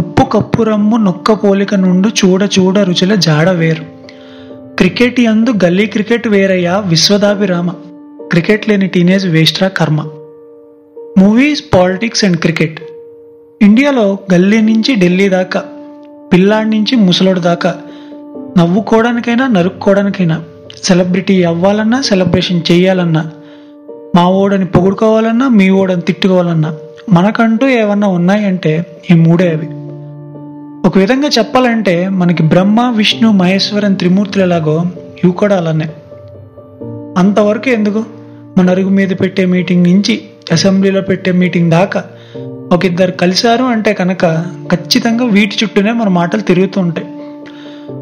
ఉప్పు కప్పురమ్ము నొక్క పోలిక నుండు చూడ చూడ రుచుల జాడ వేరు. క్రికెట్ యందు గల్లీ క్రికెట్ వేరయ్యా విశ్వదాభిరామ, క్రికెట్ లేని టీనేజ్ వేస్ట్రా కర్మ. Movies, politics and cricket. ఇండియాలో గల్లీ నుంచి ఢిల్లీ దాకా, పిల్లాడి నుంచి ముసలోడు దాకా, నవ్వుకోవడానికైనా నరుక్కోవడానికైనా, సెలబ్రిటీ అవ్వాలన్నా సెలబ్రేషన్ చేయాలన్నా, మా ఓడని పొగుడుకోవాలన్నా మీ ఓడని తిట్టుకోవాలన్నా మనకంటూ ఏమన్నా ఉన్నాయంటే ఈ మూడే. అవి ఒక విధంగా చెప్పాలంటే మనకి బ్రహ్మ, విష్ణు, మహేశ్వర్ అని త్రిమూర్తులు ఎలాగో ఇవి కూడా అలానే. అంతవరకు ఎందుకు, మన అరుగు మీద పెట్టే మీటింగ్ నుంచి అసెంబ్లీలో పెట్టే మీటింగ్ దాకా ఒక ఇద్దరు కలిశారు అంటే కనుక ఖచ్చితంగా వీటి చుట్టూనే మన మాటలు తిరుగుతూ ఉంటాయి.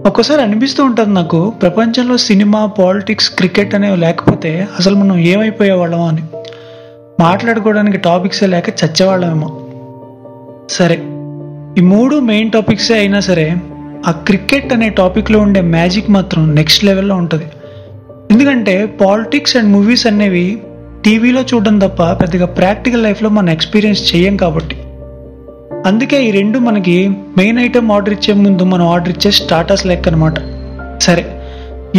ఒక్కోసారి అనిపిస్తూ ఉంటుంది నాకు, ప్రపంచంలో సినిమా, పాలిటిక్స్, క్రికెట్ అనేవి లేకపోతే అసలు మనం ఏమైపోయేవాళ్ళమో అని. మాట్లాడుకోవడానికి టాపిక్సే లేక చచ్చేవాళ్ళమేమో. సరే, ఈ మూడు మెయిన్ టాపిక్సే అయినా సరే ఆ క్రికెట్ అనే టాపిక్లో ఉండే మ్యాజిక్ మాత్రం నెక్స్ట్ లెవెల్లో ఉంటుంది. ఎందుకంటే పాలిటిక్స్ అండ్ మూవీస్ అనేవి టీవీలో చూడడం తప్ప పెద్దగా ప్రాక్టికల్ లైఫ్లో మనం ఎక్స్పీరియన్స్ చేయం కాబట్టి. అందుకే ఈ రెండు మనకి మెయిన్ ఐటెం ఆర్డర్ ఇచ్చే ముందు మనం ఆర్డర్ ఇచ్చే స్టార్టర్స్ లెక్క అనమాట. సరే,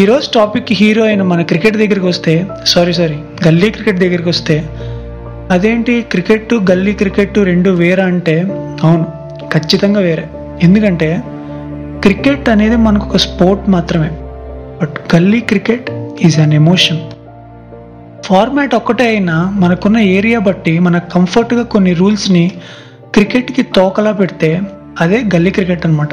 ఈరోజు టాపిక్కి హీరో అయిన మన క్రికెట్ దగ్గరికి వస్తే, సారీ గల్లీ క్రికెట్ దగ్గరికి వస్తే, అదేంటి క్రికెట్ గల్లీ క్రికెట్ రెండు వేరా అంటే అవును, ఖచ్చితంగా వేరే. ఎందుకంటే క్రికెట్ అనేది మనకు ఒక స్పోర్ట్ మాత్రమే, బట్ గల్లీ cricket is an emotion. Format ఒక్కటే అయినా మనకున్న ఏరియా బట్టి మన కంఫర్ట్గా కొన్ని రూల్స్ని క్రికెట్కి తోకలా పెడితే అదే గల్లీ క్రికెట్ అనమాట.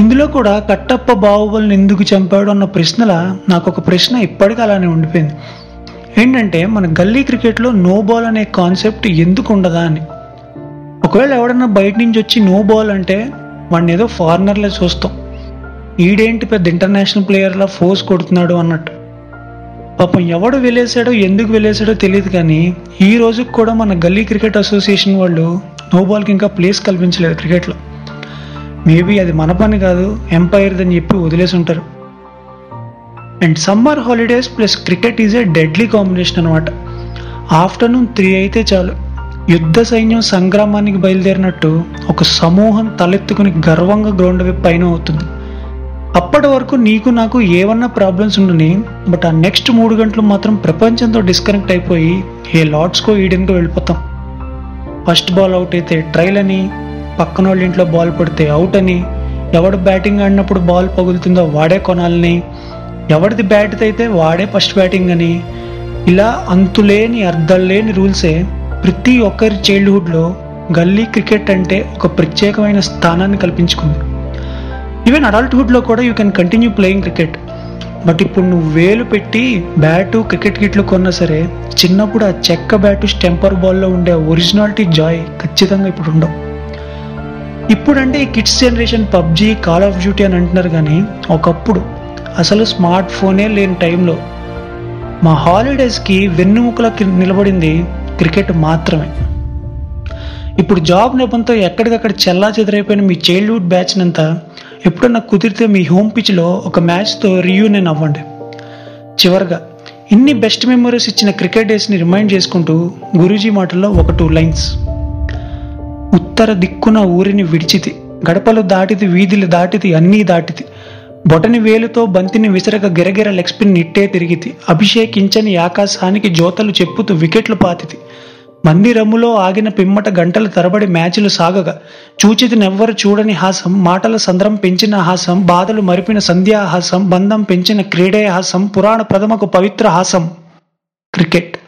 ఇందులో కూడా కట్టప్ప బాహుబలిని ఎందుకు చంపాడు అన్న ప్రశ్నలా నాకు ఒక ప్రశ్న ఇప్పటికీ అలానే ఉండిపోయింది. ఏంటంటే మన గల్లీ క్రికెట్లో నో బాల్ అనే కాన్సెప్ట్ ఎందుకు ఉండదా అని. ఒకవేళ ఎవడన్నా బయట నుంచి వచ్చి నో బాల్ అంటే వాడిని ఏదో ఫారినర్లే చూస్తాం, ఈడేంటి పెద్ద ఇంటర్నేషనల్ ప్లేయర్లా ఫోర్స్ కొడుతున్నాడు అన్నట్టు. పాపం ఎవడు వెళ్ళేసాడో ఎందుకు వెళ్ళేసాడో తెలియదు కానీ ఈ రోజుకి కూడా మన గల్లీ క్రికెట్ అసోసియేషన్ వాళ్ళు నో బాల్కి ఇంకా ప్లేస్ కల్పించలేదు క్రికెట్లో. మేబీ అది మన పని కాదు, ఎంపైర్ది అని చెప్పి వదిలేసి ఉంటారు. And summer holidays plus cricket is a deadly combination అనమాట. ఆఫ్టర్నూన్ 3 అయితే చాలు యుద్ధ సైన్యం సంగ్రామానికి బయలుదేరినట్టు ఒక సమూహం తలెత్తుకుని గర్వంగా గ్రౌండ్ వైపు పైన అవుతుంది. అప్పటి వరకు నీకు నాకు ఏమన్నా ప్రాబ్లమ్స్ ఉండని, బట్ ఆ నెక్స్ట్ 3 గంటలు మాత్రం ప్రపంచంతో డిస్కనెక్ట్ అయిపోయి ఏ లార్డ్స్కో ఈడెన్కో వెళ్ళిపోతాం. ఫస్ట్ బాల్ అవుట్ అయితే ట్రైల్ అని, పక్కన వాళ్ళ ఇంట్లో బాల్ పడితే అవుట్ అని, ఎవడు బ్యాటింగ్ ఆడినప్పుడు బాల్ పగులుతుందో వాడే కొనాలని, ఎవడిది బ్యాట్ అయితే వాడే ఫస్ట్ బ్యాటింగ్ అని, ఇలా అంతులేని అర్థాలేని రూల్సే ప్రతి ఒక్కరి చైల్డ్హుడ్లో గల్లీ క్రికెట్ అంటే ఒక ప్రత్యేకమైన స్థానాన్ని కల్పించుకుంది. ఈవెన్ అడల్ట్హుడ్లో కూడా you can continue playing cricket, but ఇప్పుడు నువ్వు వేలు పెట్టి బ్యాటు క్రికెట్ కిట్లు కొన్నా సరే చిన్నప్పుడు ఆ చెక్క బ్యాటు స్టెంపర్ బాల్లో ఉండే ఒరిజినాలిటీ జాయ్ ఖచ్చితంగా ఇప్పుడు ఉండవు. ఇప్పుడంటే ఈ kids generation PUBG, call of duty అని అంటున్నారు కానీ ఒకప్పుడు అసలు స్మార్ట్ ఫోనే లేని టైంలో మా హాలిడేస్కి వెన్నుముకలా నిలబడింది క్రికెట్ మాత్రమే. ఇప్పుడు జాబ్ నెపంతో ఎక్కడికక్కడ చెల్లా చెదరైపోయిన మీ చైల్డ్హుడ్ బ్యాచ్నంతా ఎప్పుడన్నా కుదిరితే మీ హోమ్ పిచ్లో ఒక మ్యాచ్తో రీయూనియన్ అవ్వండి. చివరిగా ఇన్ని బెస్ట్ మెమరీస్ ఇచ్చిన క్రికెట్ డేస్ని రిమైండ్ చేసుకుంటూ గురూజీ మాటల్లో 1-2 లైన్స్. ఉత్తర దిక్కున ఊరిని విడిచితి, గడపలు దాటిది, వీధులు దాటిది, అన్నీ దాటితి, బొటని వేలుతో బంతిని విసరక గిరగిర లెగ్ స్పిన్ నిట్టే తిరిగితి, అభిషేకించని ఆకాశానికి జ్యోతలు చెప్పుతూ వికెట్లు పాతితి, మందిరములో ఆగిన పిమ్మట గంటల తరబడి మ్యాచ్లు సాగగా చూచితినెవ్వరు చూడని హాసం, మాటల సంద్రం పెంచిన హాసం, బాధలు మరిపిన సంధ్యాహాసం, బంధం పెంచిన క్రీడే హాసం, పురాణ ప్రథమకు పవిత్ర హాసం క్రికెట్.